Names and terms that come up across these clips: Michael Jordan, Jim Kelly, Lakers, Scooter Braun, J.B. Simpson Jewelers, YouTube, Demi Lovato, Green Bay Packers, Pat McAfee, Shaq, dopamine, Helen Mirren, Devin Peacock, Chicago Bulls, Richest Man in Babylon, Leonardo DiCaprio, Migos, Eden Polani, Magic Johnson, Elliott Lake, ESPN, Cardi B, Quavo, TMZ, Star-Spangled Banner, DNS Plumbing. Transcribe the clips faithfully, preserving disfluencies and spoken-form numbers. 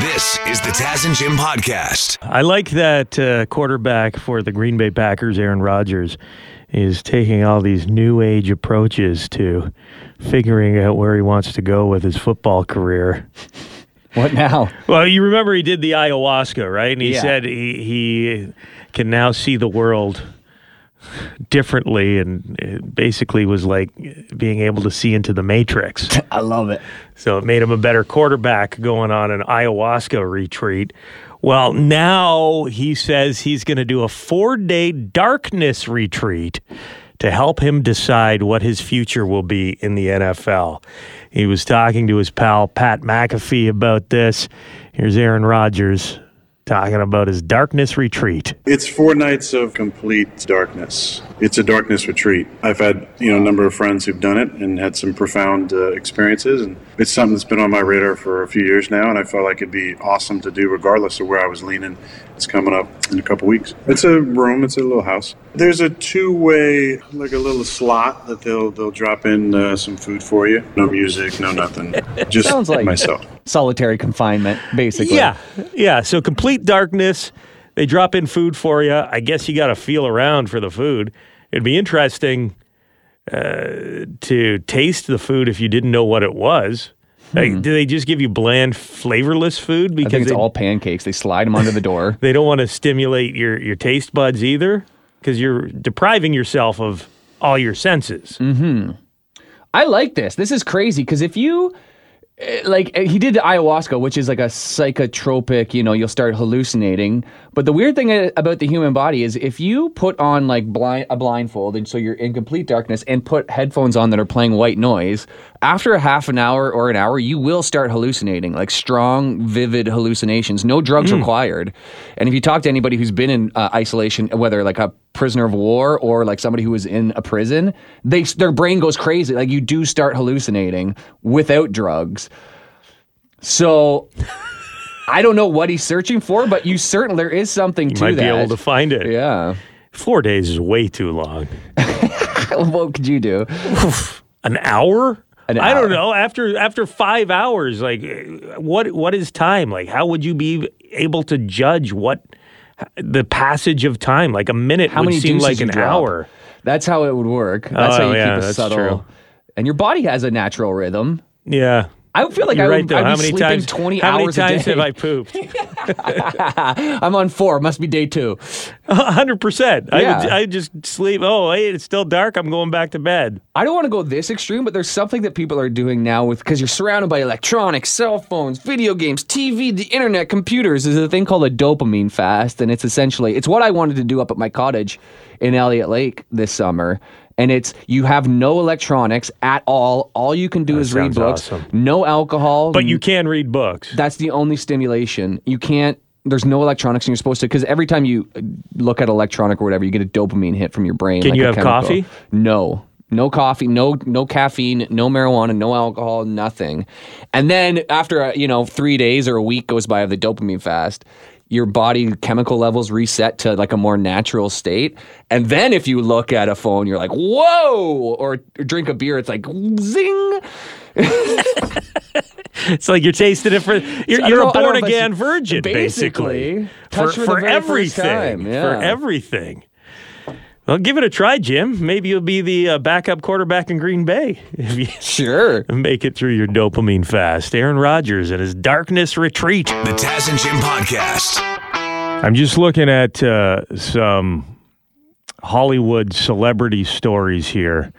This is the Taz and Jim podcast. I like that uh, quarterback for the Green Bay Packers, Aaron Rodgers, is taking all these new age approaches to figuring out where he wants to go with his football career. What now? Well, you remember he did the ayahuasca, right? And he yeah. said he, he can now see the world differently, and it basically was like being able to see into the matrix. I love it. So it made him a better quarterback going on an ayahuasca retreat. Well, now he says he's going to do a four-day darkness retreat to help him decide what his future will be in the N F L. He was talking to his pal Pat McAfee about this. Here's Aaron Rodgers talking about his darkness retreat. It's four nights of complete darkness. It's a darkness retreat. I've had, you know, a number of friends who've done it and had some profound uh, experiences, and it's something that's been on my radar for a few years now, and I felt like it'd be awesome to do regardless of where I was leaning. It's coming up in a couple weeks. It's a room, it's a little house. There's a two-way, like a little slot that they'll they'll drop in uh, some food for you. No music, no nothing. Just sounds like myself. Solitary confinement, basically. Yeah, yeah. So complete darkness. They drop in food for you. I guess you got to feel around for the food. It'd be interesting uh, to taste the food if you didn't know what it was. Like, hmm. Do they just give you bland, flavorless food? Because I think it's they, all pancakes. They slide them under the door. They don't want to stimulate your, your taste buds either, because you're depriving yourself of all your senses. Mm-hmm. I like this. This is crazy, because if you... Like, he did the ayahuasca, which is like a psychotropic, you know, you'll start hallucinating. But the weird thing about the human body is if you put on like blind, a blindfold, and so you're in complete darkness, and put headphones on that are playing white noise, after a half an hour or an hour, you will start hallucinating, like strong, vivid hallucinations. No drugs mm. required. And if you talk to anybody who's been in uh, isolation, whether like a prisoner of war or like somebody who was in a prison, they their brain goes crazy. Like, you do start hallucinating without drugs. So I don't know what he's searching for, but you certainly there is something you to might that. Might be able to find it. Yeah, four days is way too long. What could you do? An hour? An I hour. Don't know. After after five hours, like what what is time? Like, how would you be able to judge what? The passage of time, like a minute how would seem like an hour. That's how it would work. That's oh, how you yeah, keep it subtle. True. And your body has a natural rhythm. Yeah. I feel like You're I right would I'd be how many sleeping times, twenty how hours many times a day. Have I pooped? I'm on four. Must be day two. one hundred percent. I, yeah. would, I just sleep. Oh, hey, it's still dark. I'm going back to bed. I don't want to go this extreme, but there's something that people are doing now with because you're surrounded by electronics, cell phones, video games, T V, the internet, computers. There's a thing called a dopamine fast, and it's essentially, it's what I wanted to do up at my cottage in Elliott Lake this summer. And it's, you have no electronics at all. All you can do that is read books. Awesome. No alcohol. But you can read books. That's the only stimulation. You can't, there's no electronics and you're supposed to, because every time you look at electronic or whatever, you get a dopamine hit from your brain. Can like you have chemical. Coffee? No. No coffee, no no caffeine, no marijuana, no alcohol, nothing. And then after, uh, you know, three days or a week goes by of the dopamine fast, your body chemical levels reset to like a more natural state. And then if you look at a phone, you're like, whoa, or, or drink a beer, it's like, zing. It's like you're tasting it for, you're, you're know, a born again virgin, basically. basically. For, for everything. Yeah. For everything. Well, give it a try, Jim. Maybe you'll be the uh, backup quarterback in Green Bay. If you sure. Make it through your dopamine fast. Aaron Rodgers and his darkness retreat. The Taz and Jim podcast. I'm just looking at uh, some Hollywood celebrity stories here,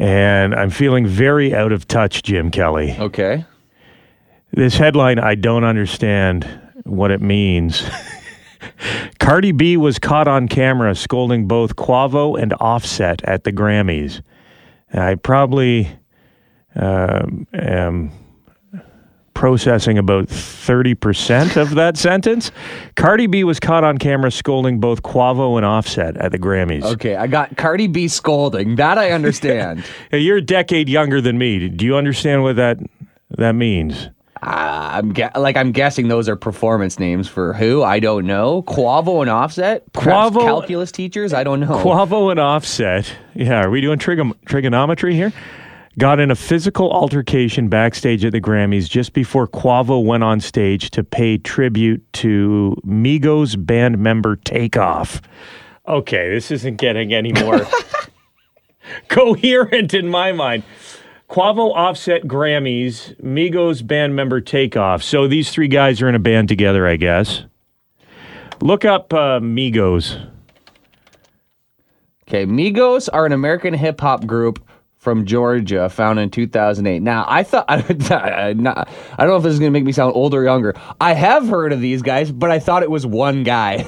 and I'm feeling very out of touch, Jim Kelly. Okay. This headline, I don't understand what it means. Cardi B was caught on camera scolding both Quavo and Offset at the Grammys. I probably um, am processing about thirty percent of that sentence. Cardi B was caught on camera scolding both Quavo and Offset at the Grammys. Okay, I got Cardi B scolding. That I understand. You're a decade younger than me. Do you understand what that that means? Uh, I'm gu- like I'm guessing those are performance names for who? I don't know. Quavo and Offset? Perhaps Quavo, calculus teachers? I don't know. Quavo and Offset. Yeah, are we doing trig- trigonometry here? got in a physical altercation backstage at the Grammys just before Quavo went on stage to pay tribute to Migos band member Takeoff. Okay, this isn't getting any more coherent in my mind. Quavo, Offset, Grammys, Migos band member Takeoff. So these three guys are in a band together, I guess. Look up uh, Migos. Okay, Migos are an American hip-hop group from Georgia, founded in two thousand eight. Now, I thought, I, I, I don't know if this is going to make me sound older or younger. I have heard of these guys, but I thought it was one guy. I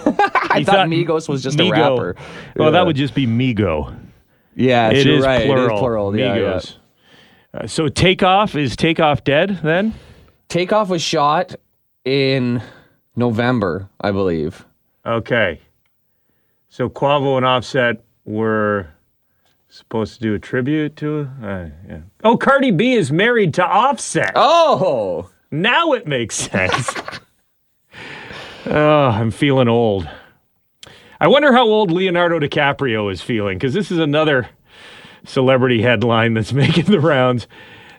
thought, thought Migos was just Migo. a rapper. Well, yeah. That would just be Migo. Yeah, it is right. plural. It is plural. Migos. Yeah, yeah. Uh, so Takeoff, is Takeoff dead then? Takeoff was shot in November, I believe. Okay. So Quavo and Offset were supposed to do a tribute to uh, yeah. Oh, Cardi B is married to Offset. Oh, now it makes sense. Oh, I'm feeling old. I wonder how old Leonardo DiCaprio is feeling, because this is another celebrity headline that's making the rounds.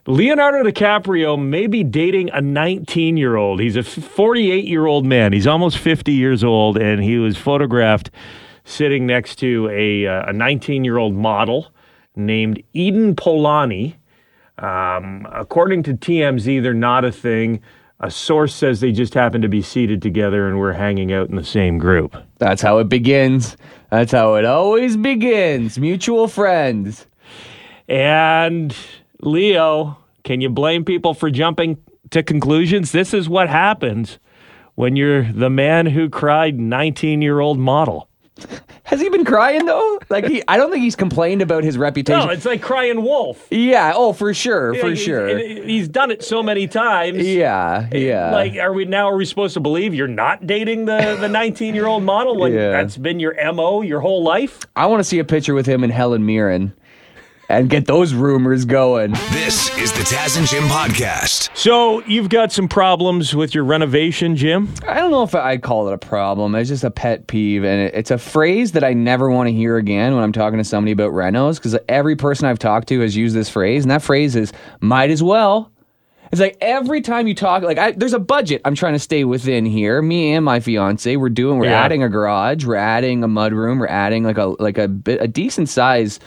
Leonardo DiCaprio may be dating a nineteen-year-old. He's a forty-eight-year-old man. He's almost fifty years old, and he was photographed sitting next to a uh, a nineteen-year-old model named Eden Polani. Um, according to T M Z, they're not a thing. A source says they just happened to be seated together and were hanging out in the same group. That's how it begins. That's how it always begins. Mutual friends. And Leo, can you blame people for jumping to conclusions? This is what happens when you're the man who cried nineteen-year-old model. Has he been crying, though? Like he, I don't think he's complained about his reputation. No, it's like crying wolf. Yeah, oh, for sure, yeah, for he's, sure. He's done it so many times. Yeah, yeah. Like, are we now, are we supposed to believe you're not dating the, the nineteen-year-old model? Like, yeah. That's been your M O your whole life? I want to see a picture with him and Helen Mirren and get those rumors going. This is the Taz and Jim podcast. So you've got some problems with your renovation, Jim? I don't know if I'd call it a problem. It's just a pet peeve, and it's a phrase that I never want to hear again when I'm talking to somebody about renos, because every person I've talked to has used this phrase, and that phrase is, might as well. It's like every time you talk, like I, there's a budget I'm trying to stay within here. Me and my fiance, we're doing, we're yeah. adding a garage, we're adding a mudroom, we're adding like a like a, a decent size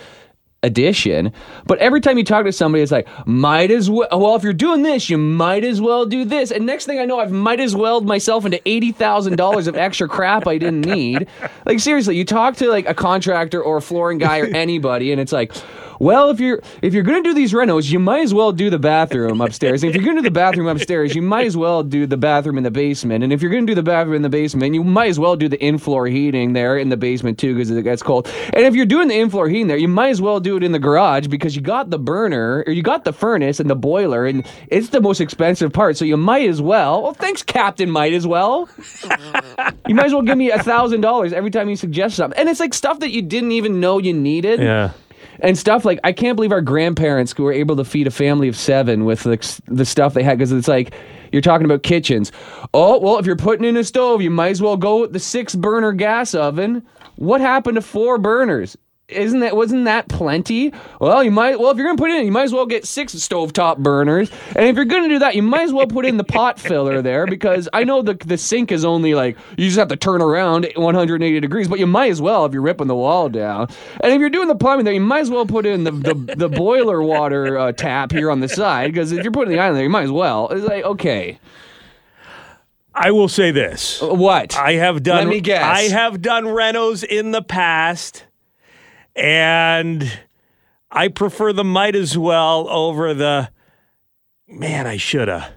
addition, but every time you talk to somebody, it's like, might as well, well, if you're doing this, you might as well do this, and next thing I know, I've might as well myself into eighty thousand dollars of extra crap I didn't need. Like, seriously, you talk to, like, a contractor or a flooring guy or anybody, and it's like, well, if you're if you're going to do these renos, you might as well do the bathroom upstairs. And if you're going to do the bathroom upstairs, you might as well do the bathroom in the basement. And if you're going to do the bathroom in the basement, you might as well do the in-floor heating there in the basement, too, because it gets cold. And if you're doing the in-floor heating there, you might as well do it in the garage, because you got the burner, or you got the furnace and the boiler, and it's the most expensive part, so you might as well. Well, thanks, Captain, might as well. You might as well give me one thousand dollars every time you suggest something. And it's like stuff that you didn't even know you needed. Yeah. And stuff like, I can't believe our grandparents who were able to feed a family of seven with the, the stuff they had, because it's like, you're talking about kitchens. Oh, well, if you're putting in a stove, you might as well go with the six-burner gas oven. What happened to four burners? Isn't that wasn't that plenty? Well, you might well if you're gonna put it in, you might as well get six stovetop burners. And if you're gonna do that, you might as well put in the pot filler there, because I know the the sink is only like you just have to turn around one hundred eighty degrees, but you might as well if you're ripping the wall down. And if you're doing the plumbing there, you might as well put in the the, the boiler water uh, tap here on the side, because if you're putting the island there, you might as well. It's like, okay. I will say this. What? I have done Let me guess. I have done renos in the past. And I prefer the might as well over the, man, I shoulda.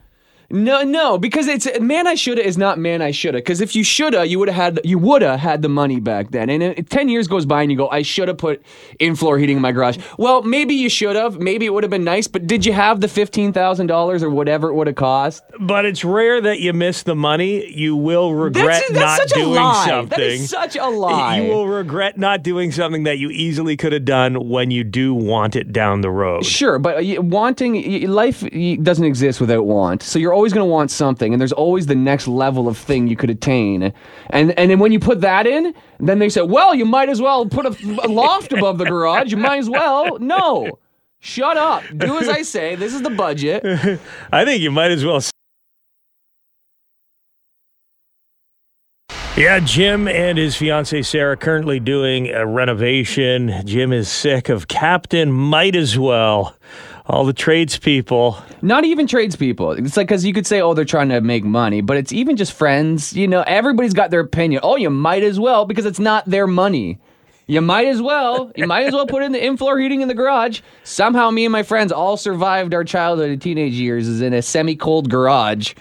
No, no, because it's man, I shoulda is not man, I shoulda. Because if you shoulda, you would have had you woulda had the money back then. And it, ten years goes by, and you go, I shoulda put in-floor heating in my garage. Well, maybe you should have. Maybe it would have been nice. But did you have the fifteen thousand dollars or whatever it would have cost? But it's rare that you miss the money. You will regret that's, that's not such doing a lie. something. That is such a lie. You will regret not doing something that you easily could have done when you do want it down the road. Sure, but wanting life doesn't exist without want. So you're always going to want something, and there's always the next level of thing you could attain. And and then when you put that in, then they say, well, you might as well put a, a loft above the garage. You might as well. No. Shut up. Do as I say. This is the budget. I think you might as well. Yeah, Jim and his fiancée Sarah currently doing a renovation. Jim is sick of Captain Might As Well. All the tradespeople. Not even tradespeople. It's like, because you could say, oh, they're trying to make money, but it's even just friends. You know, everybody's got their opinion. Oh, you might as well, because it's not their money. You might as well. You might as well put in the in-floor heating in the garage. Somehow me and my friends all survived our childhood and teenage years is in a semi-cold garage.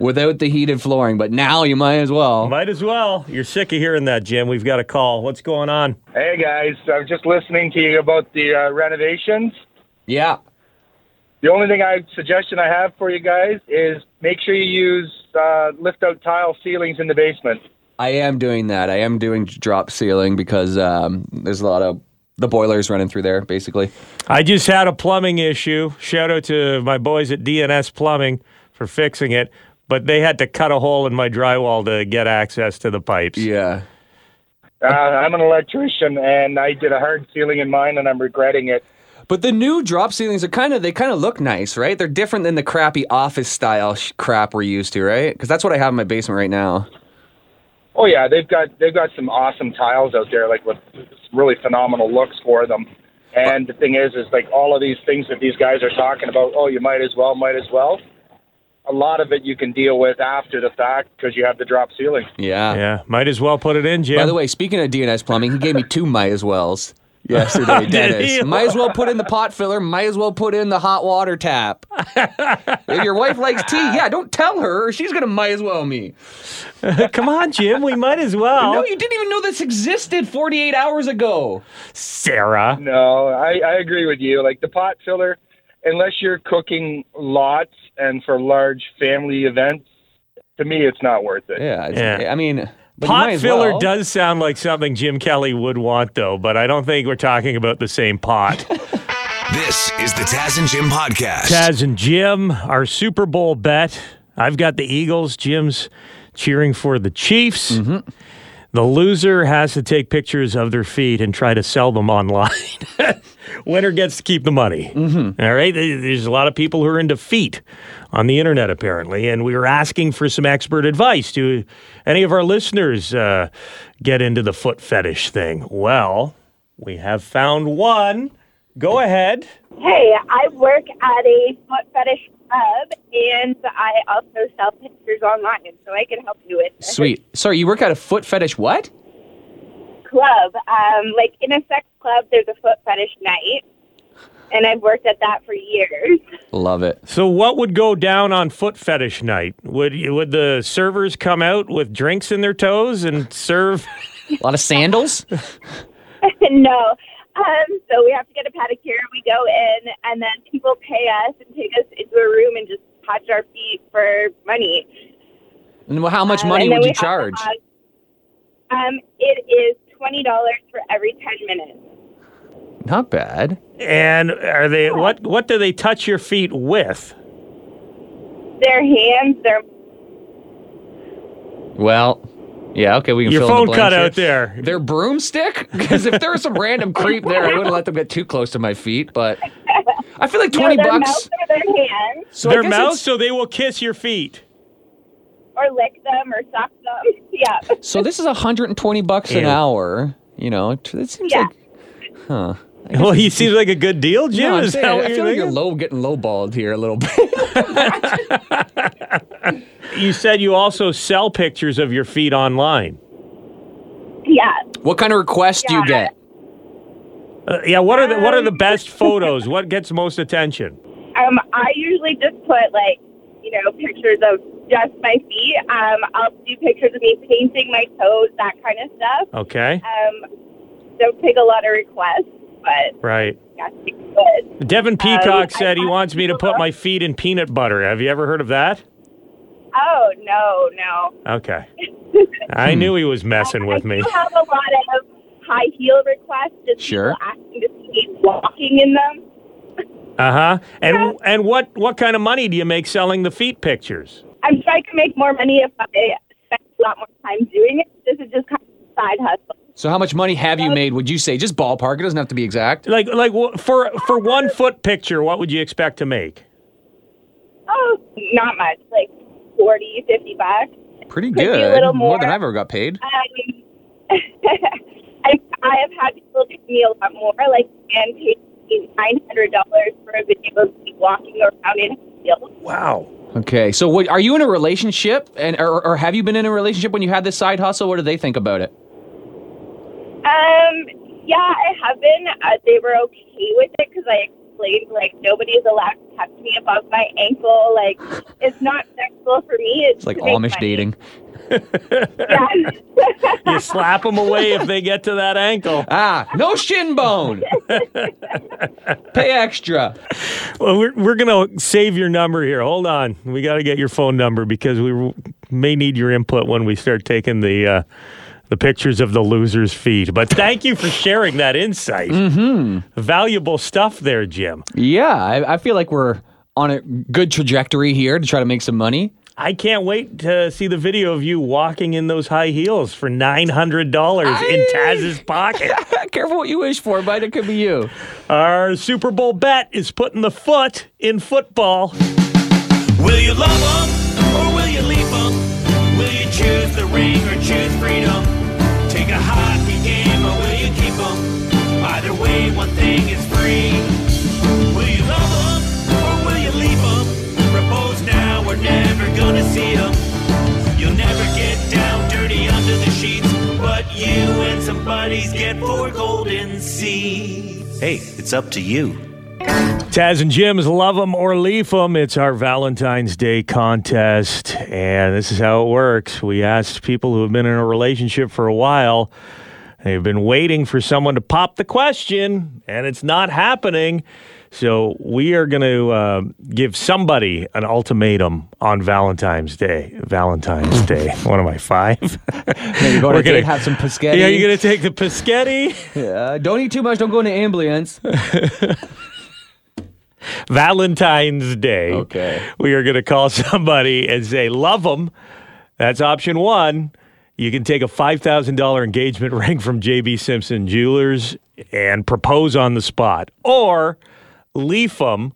Without the heated flooring, but now you might as well. Might as well. You're sick of hearing that, Jim. We've got a call. What's going on? Hey, guys. I was just listening to you about the uh, renovations. Yeah. The only thing I suggestion I have for you guys is make sure you use uh, lift-out tile ceilings in the basement. I am doing that. I am doing drop ceiling because um, there's a lot of... The boiler's running through there, basically. I just had a plumbing issue. Shout out to my boys at D N S Plumbing for fixing it. But they had to cut a hole in my drywall to get access to the pipes. Yeah. Uh, I'm an electrician, and I did a hard ceiling in mine, and I'm regretting it. But the new drop ceilings are kind of, they kind of look nice, right? They're different than the crappy office-style sh- crap we're used to, right? Because that's what I have in my basement right now. Oh, yeah. They've got they've got some awesome tiles out there, like with really phenomenal looks for them. And the thing is, is like all of these things that these guys are talking about, oh, you might as well, might as well. A lot of it you can deal with after the fact because you have the drop ceiling. Yeah. Yeah. Might as well put it in, Jim. By the way, speaking of D N S Plumbing, he gave me two might as wells yesterday, Dennis. Might as well put in the pot filler. Might as well put in the hot water tap. If your wife likes tea, yeah, don't tell her. She's going to might as well me. Come on, Jim. We might as well. No, you didn't even know this existed forty-eight hours ago. Sarah. No, I, I agree with you. Like the pot filler, unless you're cooking lots, and for large family events, to me, it's not worth it. Yeah. yeah. I mean, pot filler well. does sound like something Jim Kelly would want, though, but I don't think we're talking about the same pot. This is the Taz and Jim podcast. Taz and Jim, our Super Bowl bet. I've got the Eagles. Jim's cheering for the Chiefs. Mm-hmm. The loser has to take pictures of their feet and try to sell them online. Winner gets to keep the money. Mm-hmm. All right? There's a lot of people who are into feet on the internet, apparently, and we were asking for some expert advice. Do any of our listeners uh, get into the foot fetish thing? Well, we have found one. Go ahead. Hey, I work at a foot fetish club, and I also sell pictures online, and so I can help you with this. Sweet. Sorry, you work at a foot fetish what? Club. Um, like, in a sex club, there's a foot fetish night, and I've worked at that for years. Love it. So what would go down on foot fetish night? Would, would the servers come out with drinks in their toes and serve... A lot of sandals? No. Um, so we have to get a pedicure, we go in, and then people pay us and take us into a room and just touch our feet for money. And how much money um, would you charge? Have, um, it is twenty dollars for every ten minutes. Not bad. And are they, what, what do they touch your feet with? Their hands, their... Well... Yeah, okay, we can Your fill in the blanks. Your phone cut out there. Their broomstick? Because if there was some random creep there, I wouldn't let them get too close to my feet, but I feel like twenty no, their bucks. Their mouths or their hands. So their mouths, so they will kiss your feet. Or lick them or suck them. Yeah. So this is one hundred twenty bucks yeah. an hour. You know, it seems yeah. like, huh. Well, he seems like a good deal, Jim. No, I'm saying, I feel thinking? like you're low, getting lowballed here a little bit. You said you also sell pictures of your feet online. Yeah. What kind of requests yeah. do you get? Uh, yeah. What are the What are the best photos? What gets most attention? Um, I usually just put like, you know, pictures of just my feet. Um, I'll do pictures of me painting my toes, that kind of stuff. Okay. Um, don't take a lot of requests. But right. Devin Peacock um, said he wants me to put my feet in peanut butter. Have you ever heard of that? Oh, no, no. Okay. I knew he was messing um, with I me. I have a lot of high heel requests. Just sure. Asking to see walking in them. Uh-huh. And yeah. and what, what kind of money do you make selling the feet pictures? I'm sure I could make more money if I spent a lot more time doing it. This is just kind of a side hustle. So how much money have you made, would you say? Just ballpark. It doesn't have to be exact. Like, like for for one foot picture, what would you expect to make? Oh, not much. Like forty, fifty bucks. Pretty good. Could be a little more. More than I've ever got paid. Um, I, I have had people do me a lot more. Like, and paid me nine hundred dollars for a video of me walking around in heels. Wow. Okay. So what, are you in a relationship? and or, or have you been in a relationship when you had this side hustle? What do they think about it? Um, yeah, I have been. Uh, they were okay with it because I explained, like, nobody's allowed to touch me above my ankle. Like, it's not sexual for me. It's, it's like Amish dating. Yeah. You slap them away if they get to that ankle. Ah, no shin bone. Pay extra. Well, we're we're going to save your number here. Hold on. We got to get your phone number because we may need your input when we start taking the... Uh, The pictures of the loser's feet. But thank you for sharing that insight. Mm-hmm. Valuable stuff there, Jim. Yeah, I, I feel like we're on a good trajectory here to try to make some money. I can't wait to see the video of you walking in those high heels for nine hundred dollars I... in Taz's pocket. Careful what you wish for, but it could be you. Our Super Bowl bet is putting the foot in football. Will you love them or will you leave them? Will you choose the ring or choose freedom? A hockey game, or will you keep them? Either way, one thing is free. Will you love them, or will you leave them? Propose now, we're never gonna see them. You'll never get down dirty under the sheets, but you and some buddies get four golden seeds. Hey, it's up to you. Taz and Jim's Love 'em or Leave 'em. It's our Valentine's Day contest, and this is how it works. We asked people who have been in a relationship for a while, they've been waiting for someone to pop the question, and it's not happening. So we are going to uh, give somebody an ultimatum on Valentine's Day. Valentine's Day. What am I, five? Maybe go to gonna, have some Pischetti. Yeah, you're going to take the Pischetti. Yeah, don't eat too much. Don't go into ambulance. Valentine's Day. Okay. We are going to call somebody and say, love them. That's option one. You can take a five thousand dollars engagement ring from J B. Simpson Jewelers and propose on the spot. Or leave them.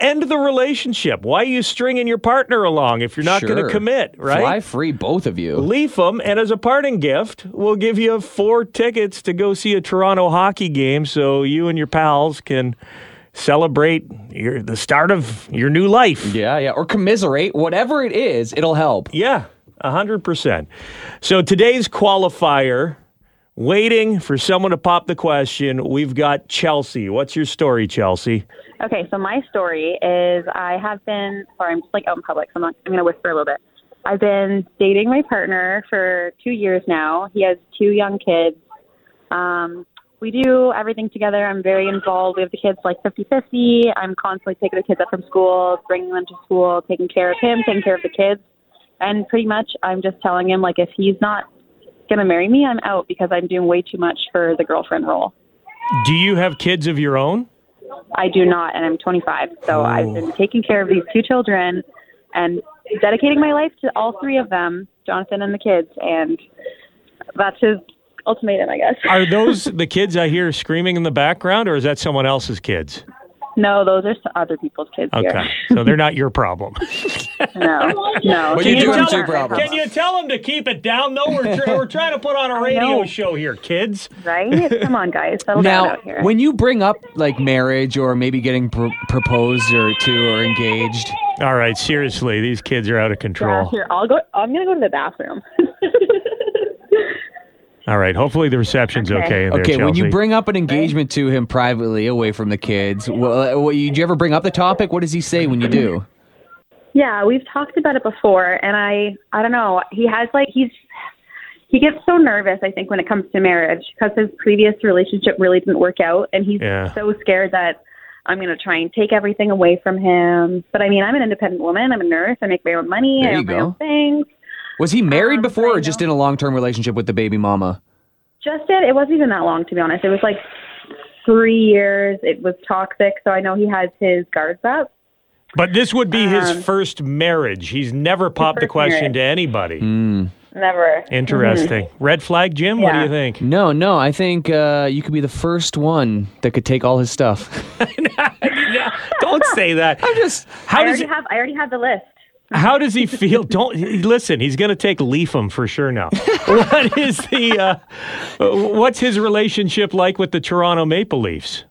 End the relationship. Why are you stringing your partner along if you're not sure. going to commit, right? Fly free, both of you. Leaf them, and as a parting gift, we'll give you four tickets to go see a Toronto hockey game so you and your pals can celebrate your, the start of your new life. Yeah, yeah, or commiserate. Whatever it is, it'll help. Yeah, one hundred percent. So today's qualifier, waiting for someone to pop the question, we've got Chelsea. What's your story, Chelsea? Okay, so my story is I have been, sorry, I'm just like out in public, so I'm, not, I'm going to whisper a little bit. I've been dating my partner for two years now. He has two young kids. Um, we do everything together. I'm very involved. We have the kids like fifty-fifty. I'm constantly taking the kids up from school, bringing them to school, taking care of him, taking care of the kids. And pretty much I'm just telling him, like, if he's not going to marry me, I'm out because I'm doing way too much for the girlfriend role. Do you have kids of your own? I do not, and I'm twenty-five, so oh. I've been taking care of these two children and dedicating my life to all three of them, Jonathan and the kids, and that's his ultimatum, I guess. Are those the kids I hear screaming in the background, or is that someone else's kids? No, those are other people's kids okay. here. So they're not your problem. no, no. Well, you do have two problems. Can you tell them to keep it down, though? We're, tr- we're trying to put on a radio show here, kids. Right? Come on, guys. Settle down out here. Now, when you bring up, like, marriage or maybe getting pr- proposed or to or engaged. All right, seriously, these kids are out of control. Yeah, here, I'll go, I'm going to go to the bathroom. All right. Hopefully the reception's okay. Okay, in there, okay when you bring up an engagement to him privately, away from the kids, well, did you ever bring up the topic? What does he say when you do? Yeah, we've talked about it before, and I, I don't know. He has like he's he gets so nervous. I think when it comes to marriage, because his previous relationship really didn't work out, and he's yeah. so scared that I'm going to try and take everything away from him. But I mean, I'm an independent woman. I'm a nurse. I make my own money. There I own my own things. Was he married um, before or just in a long-term relationship with the baby mama? Just it. It wasn't even that long, to be honest. It was like three years. It was toxic. So I know he has his guards up. But this would be um, his first marriage. He's never popped the question marriage. to anybody. Mm. never. Interesting. Mm-hmm. Red flag, Jim? Yeah. What do you think? No, no. I think uh, you could be the first one that could take all his stuff. No, don't say that. I'm just. How I, does already he, have, I already have the list. How does he feel? Don't listen. He's going to take Leafum for sure now. What is the? Uh, what's his relationship like with the Toronto Maple Leafs?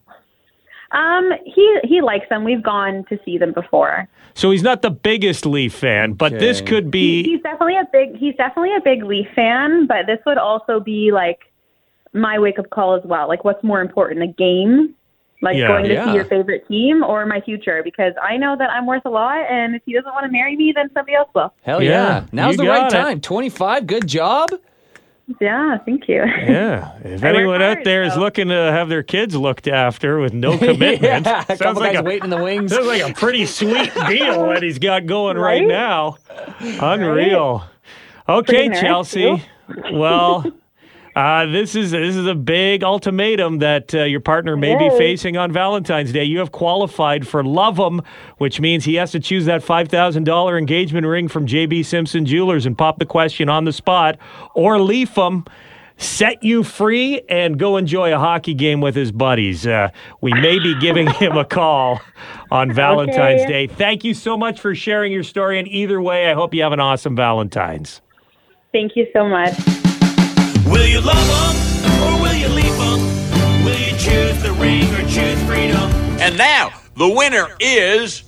Um, he he likes them. We've gone to see them before. So he's not the biggest Leaf fan, but okay. this could be. He, he's definitely a big. He's definitely a big Leaf fan, but this would also be like my wake up call as well. Like, what's more important, the game, like yeah, going to yeah. see your favorite team, or my future? Because I know that I'm worth a lot, and if he doesn't want to marry me, then somebody else will. Hell yeah! yeah. Now's you the right it. time. twenty-five. Good job. Yeah, thank you. Yeah. If anyone out there is looking to have their kids looked after with no commitment, yeah, a sounds like a waiting in the wings. Sounds like a pretty sweet deal that he's got going right, right now. Unreal. Right. Okay, nice, Chelsea. Too. Well, uh, this is this is a big ultimatum that uh, your partner may Yay. be facing on Valentine's Day. You have qualified for Love 'Em, which means he has to choose that five thousand dollars engagement ring from J B. Simpson Jewelers and pop the question on the spot, or Leaf 'Em, set you free, and go enjoy a hockey game with his buddies. Uh, we may be giving him a call on Valentine's okay. Day. Thank you so much for sharing your story, and either way, I hope you have an awesome Valentine's. Thank you so much. Will you love them or will you leave them? Will you choose the ring or choose freedom? And now, the winner is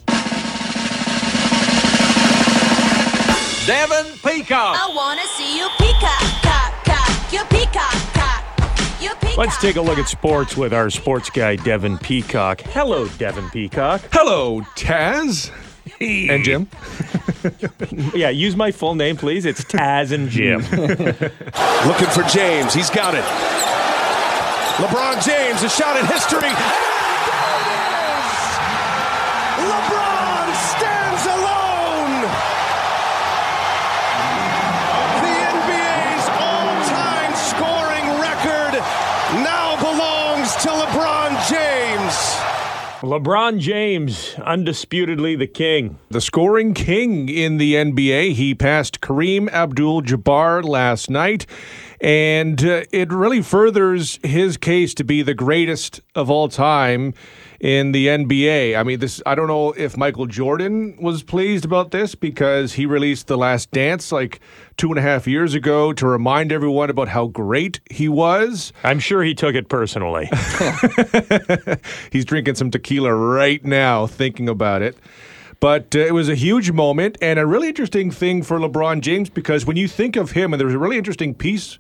Devin Peacock. I want to see you peacock, cock, cock, you peacock, cock, you peacock. Let's take a look at sports with our sports guy, Devin Peacock. Hello, Devin Peacock. Hello, Taz. And Jim. Yeah, use my full name, please. It's Taz and Jim. Looking for James. He's got it. LeBron James, a shot in history. And there it is! LeBron stands alone. The N B A's all-time scoring record now belongs to LeBron James. LeBron James, undisputedly the king. The scoring king in the N B A. He passed Kareem Abdul-Jabbar last night, and uh, it really furthers his case to be the greatest of all time in the N B A. I mean, this I don't know if Michael Jordan was pleased about this because he released The Last Dance like two and a half years ago to remind everyone about how great he was. I'm sure he took it personally. He's drinking some tequila right now thinking about it. But uh, it was a huge moment and a really interesting thing for LeBron James, because when you think of him, and there was a really interesting piece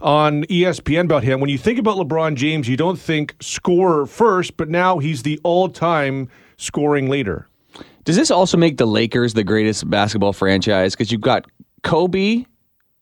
on E S P N about him, when you think about LeBron James, you don't think scorer first, but now he's the all-time scoring leader. Does this also make the Lakers the greatest basketball franchise? Because you've got Kobe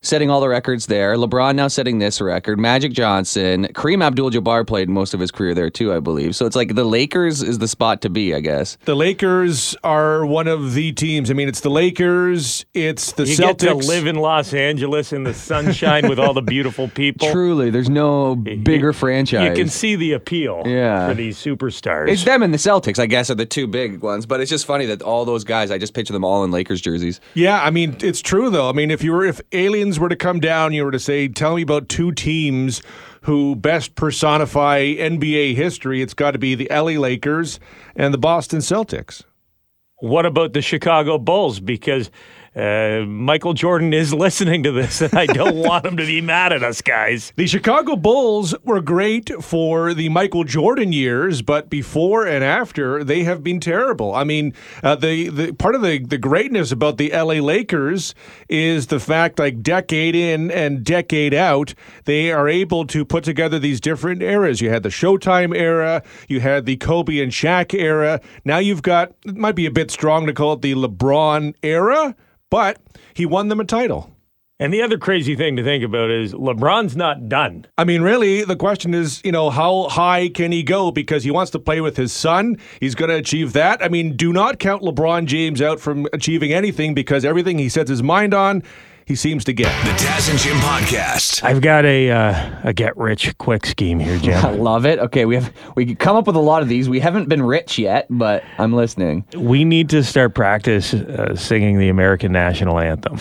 setting all the records there. LeBron now setting this record. Magic Johnson. Kareem Abdul-Jabbar played most of his career there too, I believe. So it's like the Lakers is the spot to be, I guess. The Lakers are one of the teams. I mean, it's the Lakers. It's the you Celtics. You get to live in Los Angeles in the sunshine with all the beautiful people. Truly, there's no bigger you, franchise. You can see the appeal yeah. for these superstars. It's them and the Celtics, I guess, are the two big ones. But it's just funny that all those guys, I just picture them all in Lakers jerseys. Yeah, I mean, it's true, though. I mean, if you were, if aliens were to come down, you were to say, tell me about two teams who best personify N B A history, it's got to be the L A Lakers and the Boston Celtics. What about the Chicago Bulls? Because uh, Michael Jordan is listening to this, and I don't want him to be mad at us, guys. The Chicago Bulls were great for the Michael Jordan years, but before and after, they have been terrible. I mean, uh, the, the part of the, the greatness about the L A Lakers is the fact, like, decade in and decade out, they are able to put together these different eras. You had the Showtime era, you had the Kobe and Shaq era. Now you've got, it might be a bit strong to call it the LeBron era, but he won them a title. And the other crazy thing to think about is LeBron's not done. I mean, really, the question is, you know, how high can he go? Because he wants to play with his son. He's going to achieve that. I mean, do not count LeBron James out from achieving anything, because everything he sets his mind on, he seems to get. The Taz and Jim Podcast. I've got a uh, a get rich quick scheme here, Jim. I love it. Okay, we have we come up with a lot of these. We haven't been rich yet, but I'm listening. We need to start practice uh, singing the American national anthem.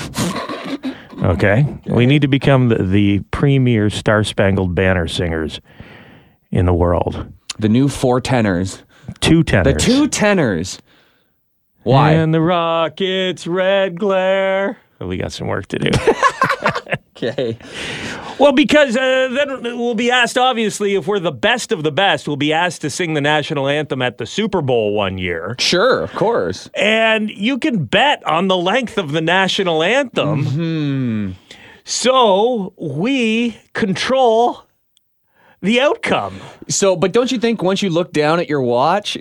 Okay? We need to become the, the premier Star-Spangled Banner singers in the world. The new four tenors. Two tenors. The two tenors. Why? And the Rockets' red glare. Oh, we got some work to do. Okay. Well, because uh, then we'll be asked, obviously, if we're the best of the best, we'll be asked to sing the national anthem at the Super Bowl one year. Sure, of course. And you can bet on the length of the national anthem. Mm-hmm. So we control the outcome. So, but don't you think once you look down at your watch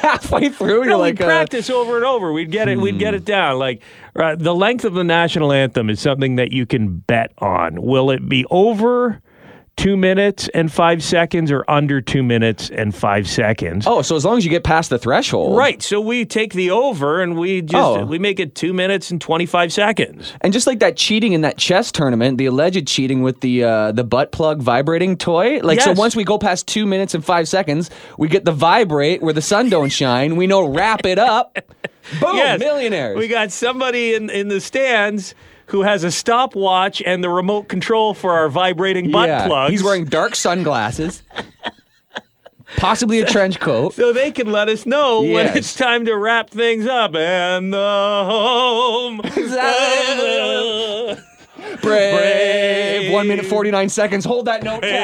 halfway through, you're no, like, we practice uh, over and over. We'd get it. Hmm. We'd get it down. Like uh, the length of the national anthem is something that you can bet on. Will it be over two minutes and five seconds or under two minutes and five seconds? Oh, so as long as you get past the threshold, right? So we take the over and we just oh. we make it two minutes and twenty five seconds. And just like that cheating in that chess tournament, the alleged cheating with the uh, the butt plug vibrating toy. Like yes. So, once we go past two minutes and five seconds, we get the vibrate where the sun don't shine. We know wrap it up. Boom, yes. Millionaires. We got somebody in in the stands who has a stopwatch and the remote control for our vibrating butt yeah. plugs. He's wearing dark sunglasses, possibly a trench coat. So they can let us know yes. when it's time to wrap things up. And the home brave. brave. One minute, forty-nine seconds. Hold that note, Ted.